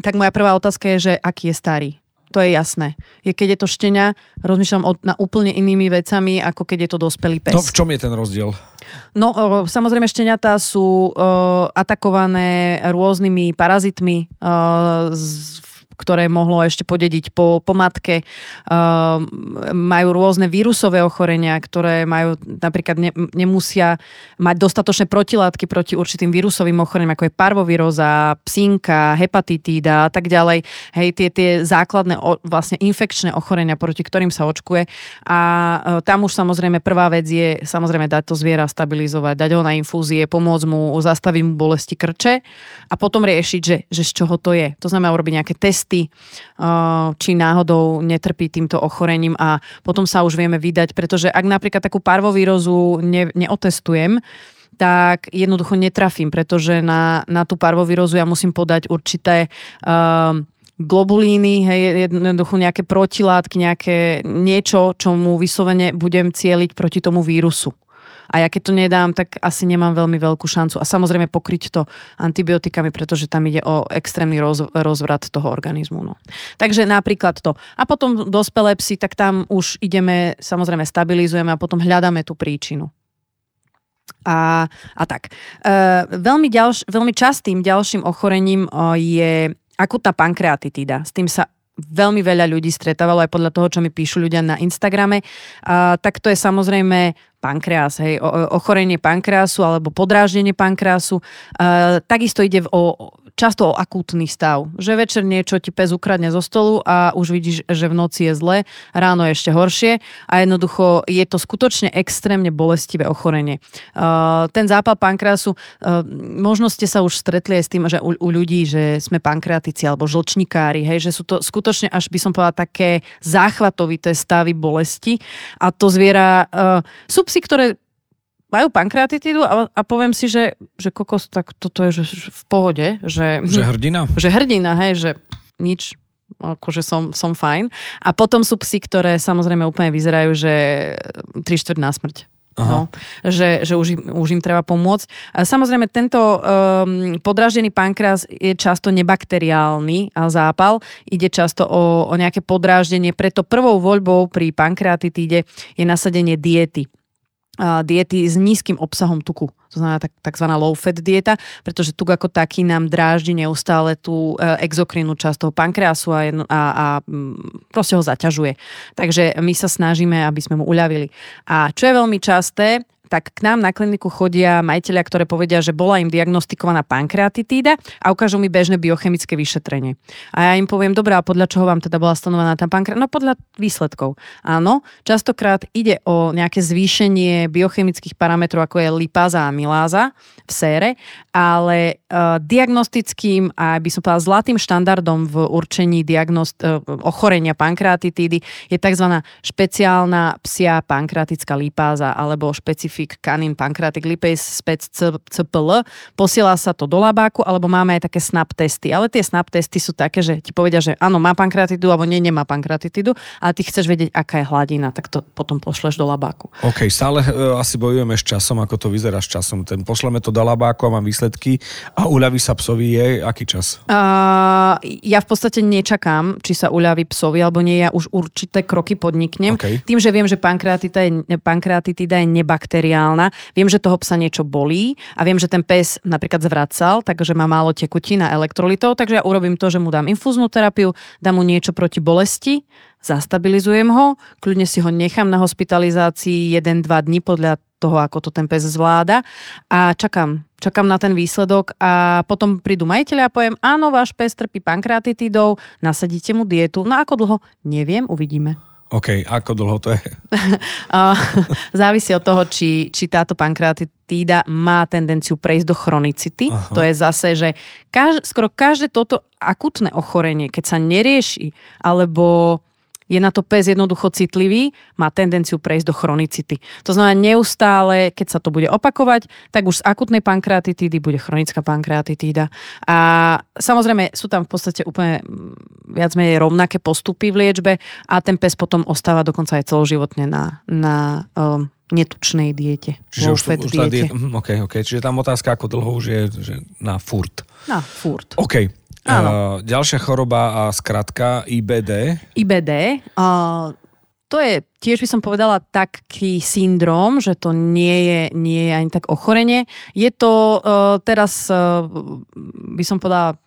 Tak moja prvá otázka je, že aký je starý? To je jasné. Keď je to štenia, rozmýšľam na úplne inými vecami, ako keď je to dospelý pes. No v čom je ten rozdiel? No samozrejme šteniatá sú atakované rôznymi parazitmi, ktoré mohlo ešte podediť po matke. Majú rôzne vírusové ochorenia, ktoré majú napríklad nemusia mať dostatočné protilátky proti určitým vírusovým ochoreniam, ako je parvovíroza, psinka, hepatitída a tak ďalej. Hej, tie základné vlastne infekčné ochorenia, proti ktorým sa očkuje. A tam už samozrejme prvá vec je samozrejme dať to zviera stabilizovať, dať ho na infúzie, pomôcť mu, zastaviť mu bolesti krče a potom riešiť, že z čoho to je. To znamená urobiť nejaké testy, či náhodou netrpí týmto ochorením a potom sa už vieme vydať, pretože ak napríklad takú parvovírozu neotestujem, tak jednoducho netrafím, pretože na tú parvovírozu ja musím podať určité globulíny, hej, jednoducho nejaké protilátky, niečo, čo mu vyslovene budem cieliť proti tomu vírusu. A ja keď to nedám, tak asi nemám veľmi veľkú šancu. A samozrejme pokryť to antibiotikami, pretože tam ide o extrémny rozvrat toho organizmu. No. Takže napríklad to. A potom dospelé psy, tak tam už ideme, samozrejme stabilizujeme a potom hľadáme tú príčinu. A tak. Veľmi častým ďalším ochorením je akutná pankreatitída. S tým sa veľmi veľa ľudí stretávalo aj podľa toho, čo mi píšu ľudia na Instagrame. Tak to je samozrejme pankreas, hej, ochorenie pankreasu alebo podráždenie pankreasu. Takisto ide často o akútny stav, že večer niečo ti pes ukradne zo stolu a už vidíš, že v noci je zle, ráno je ešte horšie a jednoducho je to skutočne extrémne bolestivé ochorenie. Ten zápal pankreasu, možno ste sa už stretli aj s tým, že u ľudí, že sme pankreatici alebo žlčníkári, hej, že sú to skutočne, až by som povedala, také záchvatovité stavy bolesti a to zviera, sú psy, ktoré majú pankreatitídu a poviem si, že kokos, tak toto je že v pohode. Že hrdina. Že hrdina, hej, že nič, akože som fajn. A potom sú psy, ktoré samozrejme úplne vyzerajú, že 3/4 na smrť. No, že už im treba pomôcť. A samozrejme, tento podráždený pankreas je často nebakteriálny a zápal. Ide často o nejaké podráždenie. Preto prvou voľbou pri pankreatitíde je nasadenie diety s nízkym obsahom tuku. To znamená takzvaná low-fat dieta, pretože tuk ako taký nám dráždi neustále tú exokrinu časť toho pankreasu a proste ho zaťažuje. Takže my sa snažíme, aby sme mu uľavili. A čo je veľmi časté, tak k nám na kliniku chodia majiteľia, ktoré povedia, že bola im diagnostikovaná pankreatitída a ukážu mi bežné biochemické vyšetrenie. A ja im poviem, dobrá, a podľa čoho vám teda bola stanovaná tá pankreatitída? No podľa výsledkov. Áno, častokrát ide o nejaké zvýšenie biochemických parametrov, ako je lipáza a amyláza v sére, ale diagnostickým a by som povedala zlatým štandardom v určení ochorenia pankreatitídy je tzv. Špeciálna psia pankreatická lipáza alebo Canin pancreatic lipase cpl. Posiela sa to do labáku, alebo máme aj také snap testy. Ale tie snap testy sú také, že ti povedia, že áno, má pankreatitídu, alebo nemá pankreatitídu, ale ty chceš vedieť, aká je hladina, tak to potom pošleš do labáku. OK, stále asi bojujeme s časom, ako to vyzerá s časom. Pošleme to do labáku a mám výsledky a uľaví sa psovi je aký čas? Ja v podstate nečakám, či sa uľaví psovi, alebo nie, ja už určité kroky podniknem. Okay. Tým, že viem, že pankreatitída je nebakteriálna, materiálna. Viem, že toho psa niečo bolí a viem, že ten pes napríklad zvracal, takže má málo tekutín a elektrolitov, takže ja urobím to, že mu dám infúznu terapiu, dám mu niečo proti bolesti, zastabilizujem ho, kľudne si ho nechám na hospitalizácii 1-2 dní podľa toho, ako to ten pes zvláda a čakám na ten výsledok a potom prídu majiteľe a poviem, áno, váš pes trpí pankreatitidou, nasadíte mu dietu. No ako dlho? Neviem, uvidíme. OK, ako dlho to je? Závisí od toho, či táto pankreatitída má tendenciu prejsť do chronicity. Aha. To je zase, že skoro každé toto akutné ochorenie, keď sa nerieši, alebo je na to pes jednoducho citlivý, má tendenciu prejsť do chronicity. To znamená, neustále, keď sa to bude opakovať, tak už z akutnej pankreatitídy bude chronická pankreatitída. A samozrejme, sú tam v podstate úplne viac menej rovnaké postupy v liečbe a ten pes potom ostáva dokonca aj celoživotne na netučnej diete. Čiže už tá dieta. Okay. Čiže tam otázka, ako dlho už je že na furt. OK. Ďalšia choroba a skratka IBD. To je, tiež by som povedala, taký syndrom, že to nie je ani tak ochorenie. Je to teraz by som povedala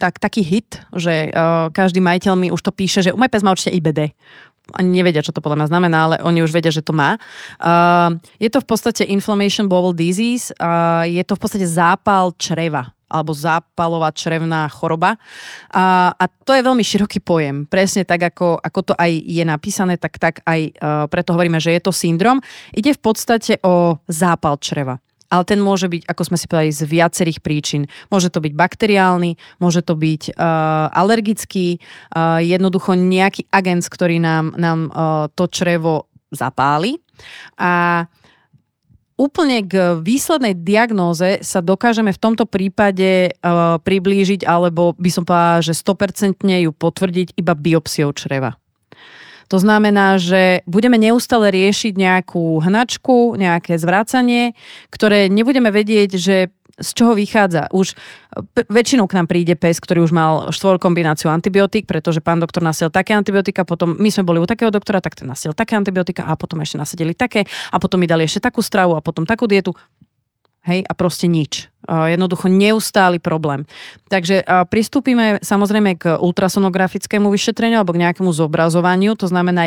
taký hit, že každý majiteľ mi už to píše, že môj pes má určite IBD. Ani nevedia, čo to podľa mňa znamená, ale oni už vedia, že to má. Je to v podstate inflammation bowel disease, je to v podstate zápal čreva alebo zápalová črevná choroba. A to je veľmi široký pojem. Presne tak, ako to aj je napísané, tak aj preto hovoríme, že je to syndrom. Ide v podstate o zápal čreva. Ale ten môže byť, ako sme si povedali, z viacerých príčin. Môže to byť bakteriálny, môže to byť alergický, jednoducho nejaký agent, ktorý nám to črevo zapáli. A úplne k výslednej diagnóze sa dokážeme v tomto prípade priblížiť, alebo by som povedala, že 100% ju potvrdiť iba biopsiou čreva. To znamená, že budeme neustále riešiť nejakú hnačku, nejaké zvracanie, ktoré nebudeme vedieť, že z čoho vychádza. Už väčšinou k nám príde pes, ktorý už mal 4 kombináciu antibiotík, pretože pán doktor nasiel také antibiotika, potom my sme boli u takého doktora, tak ten nasiel také antibiotika a potom ešte nasadili také a potom mi dali ešte takú stravu a potom takú dietu. Hej, a proste nič. Jednoducho neustály problém. Takže pristúpime samozrejme k ultrasonografickému vyšetreniu alebo k nejakému zobrazovaniu. To znamená,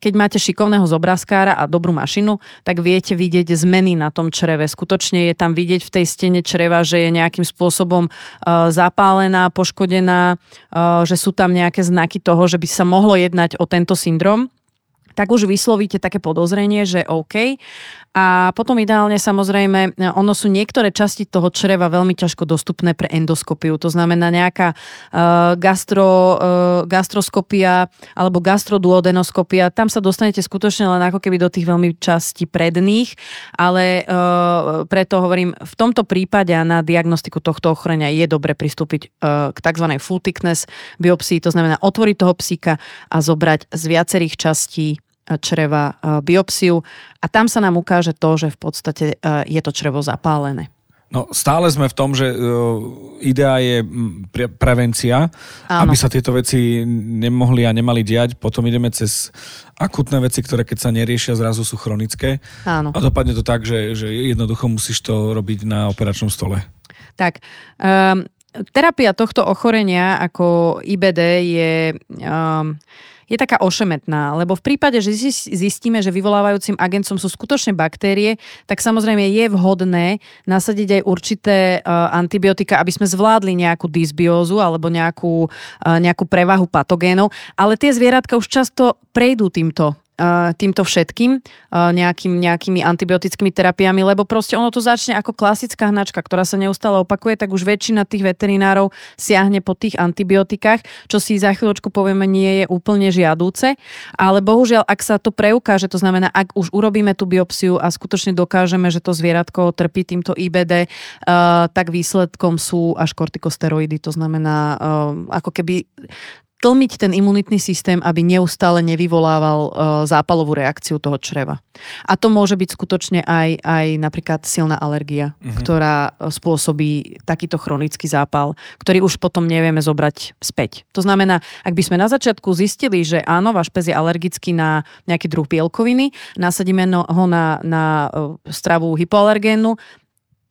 keď máte šikovného zobrazkára a dobrú mašinu, tak viete vidieť zmeny na tom čreve. Skutočne je tam vidieť v tej stene čreva, že je nejakým spôsobom zapálená, poškodená, že sú tam nejaké znaky toho, že by sa mohlo jednať o tento syndrom. Tak už vyslovíte také podozrenie, že OK. A potom ideálne samozrejme, ono sú niektoré časti toho čreva veľmi ťažko dostupné pre endoskopiu. To znamená nejaká gastroskopia alebo gastroduodenoskopia. Tam sa dostanete skutočne len ako keby do tých veľmi častí predných, ale preto hovorím, v tomto prípade na diagnostiku tohto ochorenia je dobre pristúpiť k tzv. Full thickness biopsii. To znamená otvoriť toho psíka a zobrať z viacerých častí čreva biopsiu a tam sa nám ukáže to, že v podstate je to črevo zapálené. No stále sme v tom, že idea je prevencia, áno, aby sa tieto veci nemohli a nemali diať. Potom ideme cez akutné veci, ktoré keď sa neriešia, zrazu sú chronické. Áno. A dopadne to tak, že jednoducho musíš to robiť na operačnom stole. Tak, terapia tohto ochorenia ako IBD je taká ošemetná, lebo v prípade, že zistíme, že vyvolávajúcim agencom sú skutočne baktérie, tak samozrejme je vhodné nasadiť aj určité antibiotika, aby sme zvládli nejakú dysbiózu alebo nejakú prevahu patogénov, ale tie zvieratka už často prejdú týmto všetkým, nejakými antibiotickými terapiami, lebo proste ono to začne ako klasická hnačka, ktorá sa neustále opakuje, tak už väčšina tých veterinárov siahne po tých antibiotikách, čo si za chvíľočku povieme, nie je úplne žiadúce, ale bohužiaľ, ak sa to preukáže, to znamená, ak už urobíme tú biopsiu a skutočne dokážeme, že to zvieratko trpí týmto IBD, tak výsledkom sú až kortikosteroidy, to znamená, ako keby stlmiť ten imunitný systém, aby neustále nevyvolával zápalovú reakciu toho čreva. A to môže byť skutočne aj napríklad silná alergia, ktorá spôsobí takýto chronický zápal, ktorý už potom nevieme zobrať späť. To znamená, ak by sme na začiatku zistili, že áno, váš pes je alergický na nejaký druh bielkoviny, nasadíme ho na stravu hypoalergénnu,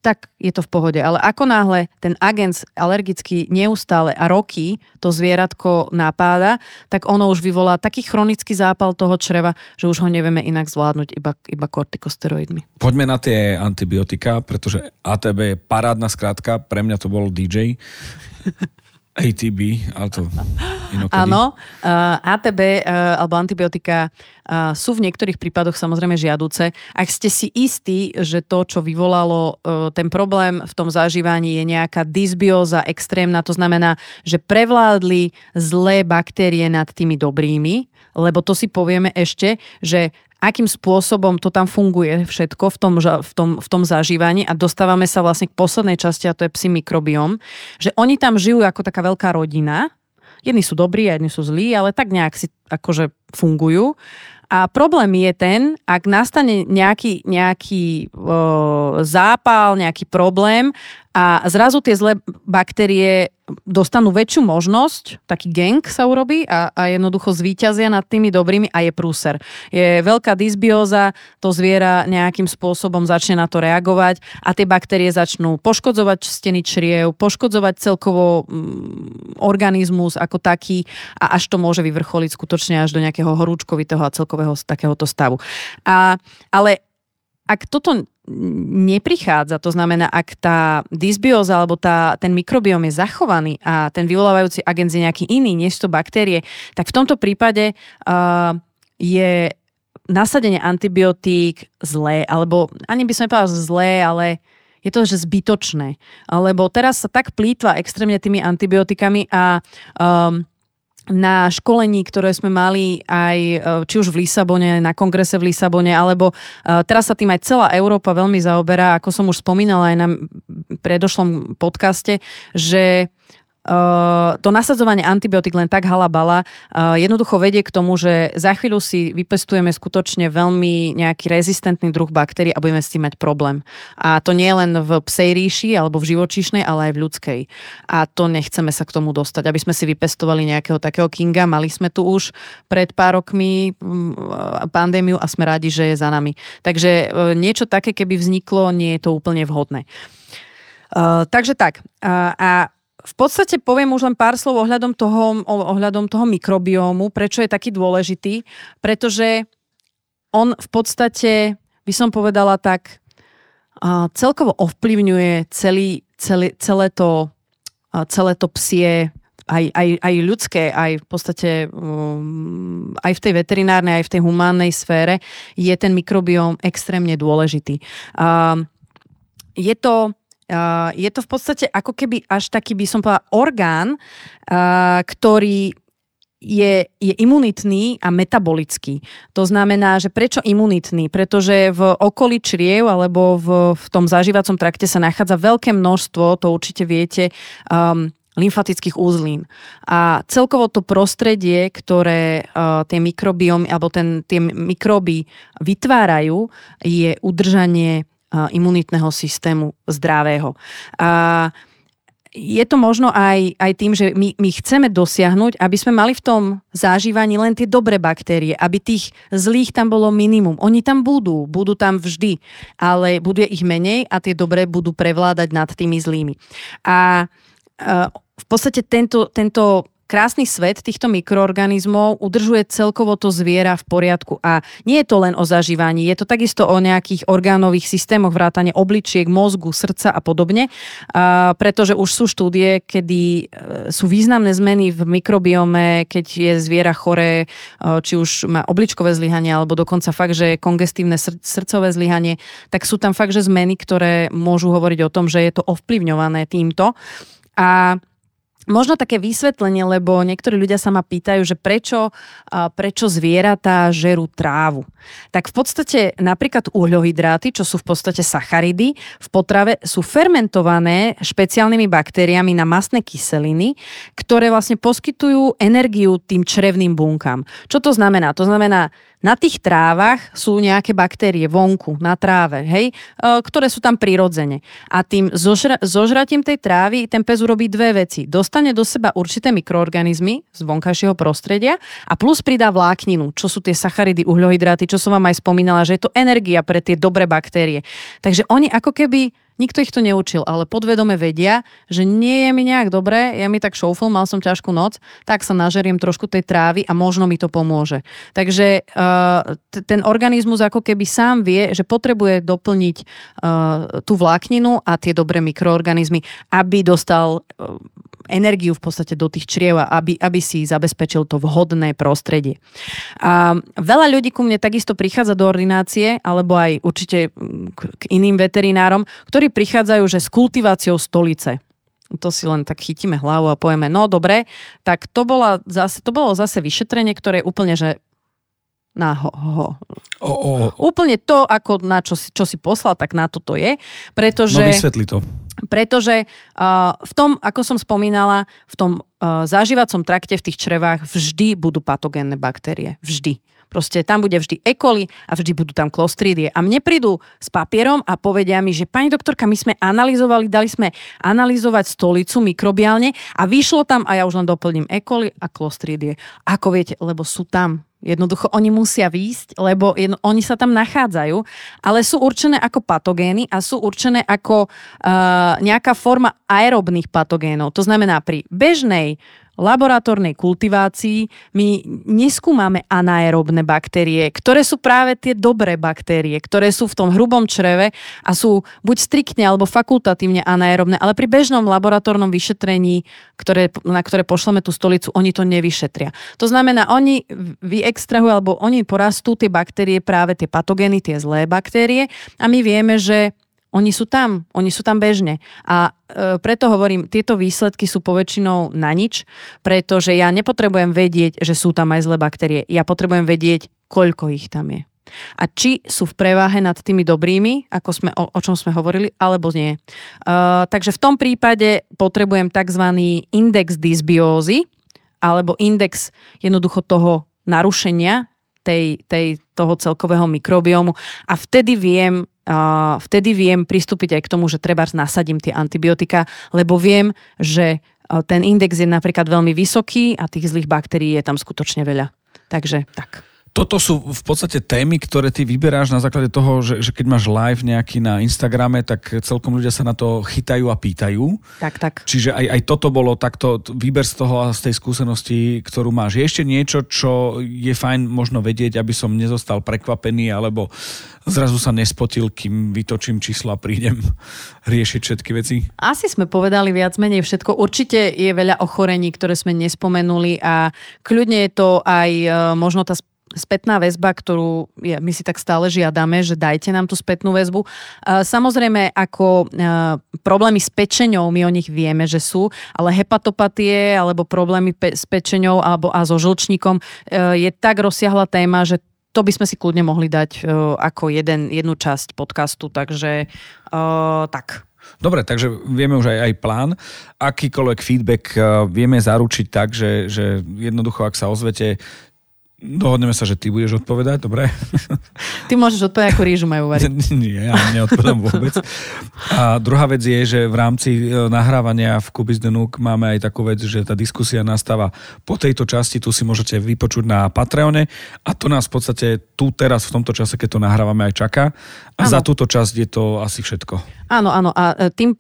tak je to v pohode. Ale ako náhle ten agent alergický neustále a roky to zvieratko napáda, tak ono už vyvolá taký chronický zápal toho čreva, že už ho nevieme inak zvládnuť iba kortikosteroidmi. Poďme na tie antibiotika, pretože ATB je parádna skratka, pre mňa to bol DJ. ATB, ale to inokedy. Áno, ATB alebo antibiotika sú v niektorých prípadoch samozrejme žiaduce. Ak ste si istí, že to, čo vyvolalo ten problém v tom zažívaní je nejaká dysbióza extrémna, to znamená, že prevládli zlé baktérie nad tými dobrými, lebo to si povieme ešte, že akým spôsobom to tam funguje všetko v tom zažívaní a dostávame sa vlastne k poslednej časti, a to je psí mikrobióm, že oni tam žijú ako taká veľká rodina. Jedni sú dobrí, jedni sú zlí, ale tak nejak si akože fungujú. A problém je ten, ak nastane nejaký zápal, nejaký problém a zrazu tie zlé baktérie dostanú väčšiu možnosť, taký gang sa urobí a jednoducho zvíťazia nad tými dobrými a je prúser. Je veľká dysbióza, to zviera nejakým spôsobom začne na to reagovať a tie baktérie začnú poškodzovať steny čriev, poškodzovať celkovo organizmus ako taký a až to môže vyvrcholiť skutočne až do nejakého horúčkovitého a celkového takéhoto stavu. Ale ak toto neprichádza, to znamená, ak tá dysbióza alebo ten mikrobióm je zachovaný a ten vyvolávajúci agent je nejaký iný, než to baktérie, tak v tomto prípade je nasadenie antibiotík zlé, alebo ani by som nepovedal zlé, ale je to, že zbytočné. Lebo teraz sa tak plýtva extrémne tými antibiotikami a na školení, ktoré sme mali aj či už v Lisabone, na kongrese v Lisabone, alebo teraz sa tým aj celá Európa veľmi zaoberá, ako som už spomínala aj na predošlom podcaste, že to nasadzovanie antibiotík len tak halabala jednoducho vedie k tomu, že za chvíľu si vypestujeme skutočne veľmi nejaký rezistentný druh baktérií a budeme s tým mať problém. A to nie len v psej ríši alebo v živočíšnej, ale aj v ľudskej. A to nechceme sa k tomu dostať, aby sme si vypestovali nejakého takého kinga. Mali sme tu už pred pár rokmi pandémiu a sme radi, že je za nami. Takže niečo také, keby vzniklo, nie je to úplne vhodné. Takže tak. A v podstate poviem už len pár slov ohľadom toho mikrobiómu, prečo je taký dôležitý, pretože on v podstate, by som povedala tak, celkovo ovplyvňuje celé to psie, aj ľudské, aj v podstate aj v tej veterinárnej, aj v tej humánnej sfére je ten mikrobióm extrémne dôležitý. Je to v podstate ako keby až taký, by som povedala, orgán, ktorý je imunitný a metabolický. To znamená, že prečo imunitný? Pretože v okolí čriev alebo v tom zažívacom trakte sa nachádza veľké množstvo, to určite viete, lymfatických úzlín. A celkovo to prostredie, ktoré tie mikrobiómy alebo tie mikróby vytvárajú, je udržanie imunitného systému zdravého. A je to možno aj tým, že my chceme dosiahnuť, aby sme mali v tom zážívaní len tie dobré baktérie, aby tých zlých tam bolo minimum. Oni tam budú tam vždy, ale bude ich menej a tie dobré budú prevládať nad tými zlými. A v podstate tento krásny svet týchto mikroorganizmov udržuje celkovo to zviera v poriadku. A nie je to len o zažívaní, je to takisto o nejakých orgánových systémoch, vrátane obličiek, mozgu, srdca a podobne, pretože už sú štúdie, kedy sú významné zmeny v mikrobiome, keď je zviera choré, či už má obličkové zlyhanie, alebo dokonca fakt, že kongestívne srdcové zlyhanie, tak sú tam fakt, že zmeny, ktoré môžu hovoriť o tom, že je to ovplyvňované týmto. A Možno také vysvetlenie, lebo niektorí ľudia sa ma pýtajú, že prečo zvieratá žerú trávu. Tak v podstate napríklad uhľohydráty, čo sú v podstate sacharidy, v potrave sú fermentované špeciálnymi baktériami na mastné kyseliny, ktoré vlastne poskytujú energiu tým črevným bunkám. Čo to znamená? To znamená, na tých trávach sú nejaké baktérie vonku, na tráve, hej, ktoré sú tam prirodzene. A tým zožratím tej trávy ten pes urobí dve veci. Dostane do seba určité mikroorganizmy z vonkajšieho prostredia a plus pridá vlákninu, čo sú tie sacharidy, uhľohydráty, čo som vám aj spomínala, že je to energia pre tie dobré baktérie. Takže oni ako keby, nikto ich to neučil, ale podvedome vedia, že nie je mi nejak dobré, ja mi tak šoufl, mal som ťažkú noc, tak sa nažeriem trošku tej trávy a možno mi to pomôže. Takže ten organizmus ako keby sám vie, že potrebuje doplniť tú vlákninu a tie dobré mikroorganizmy, aby dostal energiu v podstate do tých čriev, aby si zabezpečil to vhodné prostredie. A veľa ľudí ku mne takisto prichádza do ordinácie, alebo aj určite k iným veterinárom, ktorí prichádzajú, že s kultiváciou stolice. To si len tak chytíme hlavu a povieme, no dobre, tak to bolo zase vyšetrenie, ktoré je úplne, že úplne to, ako na čo si poslal, tak na to je. Pretože, no vysvetli to. Pretože v tom, ako som spomínala, v tom záživacom trakte v tých črevách vždy budú patogénne baktérie. Vždy. Proste tam bude vždy E. coli a vždy budú tam klostridie. A mne prídu s papierom a povedia mi, že pani doktorka, my sme analyzovali, dali sme analyzovať stolicu mikrobiálne a vyšlo tam, a ja už len doplním, E. coli a klostridie. Ako viete, lebo sú tam. Jednoducho oni musia výjsť, lebo oni sa tam nachádzajú, ale sú určené ako patogény a sú určené ako nejaká forma aerobných patogénov. To znamená, pri bežnej laboratórnej kultivácii my neskúmame anaerobné baktérie, ktoré sú práve tie dobré baktérie, ktoré sú v tom hrubom čreve a sú buď striktne alebo fakultatívne anaerobné, ale pri bežnom laboratórnom vyšetrení, na ktoré pošleme tú stolicu, oni to nevyšetria. To znamená, oni vyextrahujú alebo oni porastú tie baktérie, práve tie patogény, tie zlé baktérie a my vieme, že Oni sú tam bežne. A preto hovorím, tieto výsledky sú poväčšinou na nič, pretože ja nepotrebujem vedieť, že sú tam aj zlé baktérie. Ja potrebujem vedieť, koľko ich tam je. A či sú v preváhe nad tými dobrými, ako sme, o čom sme hovorili, alebo nie. Takže v tom prípade potrebujem tzv. Index dysbiózy, alebo index jednoducho toho narušenia toho celkového mikrobiomu. A vtedy viem pristúpiť aj k tomu, že trebárs nasadím tie antibiotika, lebo viem, že ten index je napríklad veľmi vysoký a tých zlých baktérií je tam skutočne veľa. Takže tak. Toto sú v podstate témy, ktoré ty vyberáš na základe toho, že keď máš live nejaký na Instagrame, tak celkom ľudia sa na to chytajú a pýtajú. Tak. Čiže aj toto bolo takto, výber z toho a z tej skúsenosti, ktorú máš. Je ešte niečo, čo je fajn možno vedieť, aby som nezostal prekvapený, alebo zrazu sa nespotil, kým vytočím čísla a prídem riešiť všetky veci? Asi sme povedali viac menej všetko. Určite je veľa ochorení, ktoré sme nespomenuli a kľudne je to aj možno tá spätná väzba, ktorú my si tak stále žiadame, že dajte nám tú spätnú väzbu. Samozrejme, ako problémy s pečenou, my o nich vieme, že sú, ale hepatopatie alebo problémy s pečenou a so žlčníkom je tak rozsiahla téma, že to by sme si kľudne mohli dať ako jednu časť podcastu, takže tak. Dobre, takže vieme už aj plán. Akýkoľvek feedback vieme zaručiť tak, že jednoducho, ak sa ozvete, dohodneme sa, že ty budeš odpovedať, dobre? Ty môžeš odpovedať, ako rýžu majú variť. Nie, ja neodpovedám vôbec. A druhá vec je, že v rámci nahrávania v Kubis de Nuk máme aj takú vec, že tá diskusia nastáva po tejto časti, tu si môžete vypočuť na Patreone a to nás v podstate tu teraz v tomto čase, keď to nahrávame, aj čaká. A za túto časť je to asi všetko. Áno. A tým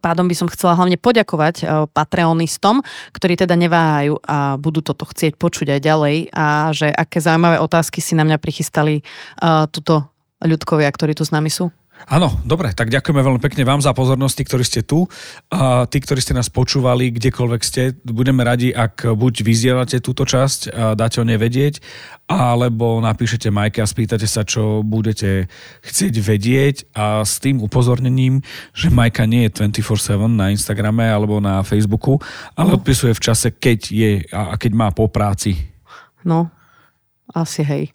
pádom by som chcela hlavne poďakovať Patreonistom, ktorí teda neváhajú a budú toto chcieť počuť aj ďalej a že aké zaujímavé otázky si na mňa prichystali tuto ľudkovia, ktorí tu s nami sú. Áno, dobre, tak ďakujeme veľmi pekne vám za pozornosť, tí, ktorí ste tu. A tí, ktorí ste nás počúvali, kdekoľvek ste, budeme radi, ak buď vyzdielate túto časť a dáte o nej vedieť, alebo napíšete Majke a spýtate sa, čo budete chcieť vedieť, a s tým upozornením, že Majka nie je 24/7 na Instagrame alebo na Facebooku, ale odpisuje v čase, keď je a keď má po práci. No. Asi hej.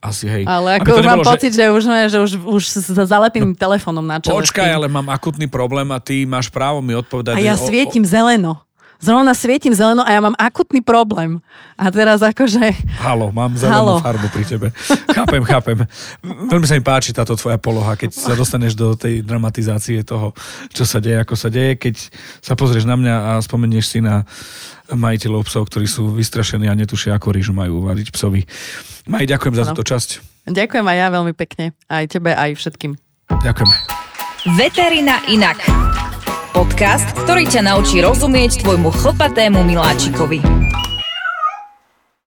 Ale ako mám pocit, že už zalepím telefónom na čele. Počkaj, ale mám akutný problém a ty máš právo mi odpovedať. A ja svietim zeleno. Zrovna svietim zeleno a ja mám akutný problém. A teraz akože... Haló, mám zelenú farbu pri tebe. Chápem. Veľmi sa mi páči táto tvoja poloha, keď sa dostaneš do tej dramatizácie toho, čo sa deje, ako sa deje. Keď sa pozrieš na mňa a spomenieš si na majiteľov psov, ktorí sú vystrašení a netušia, ako rýžu majú variť psovi. Maj, ďakujem za túto časť. Ďakujem aj ja veľmi pekne. Aj tebe, aj všetkým. Ďakujeme. Veterina inak. Podcast, ktorý ťa naučí rozumieť tvojmu chlpatému miláčikovi.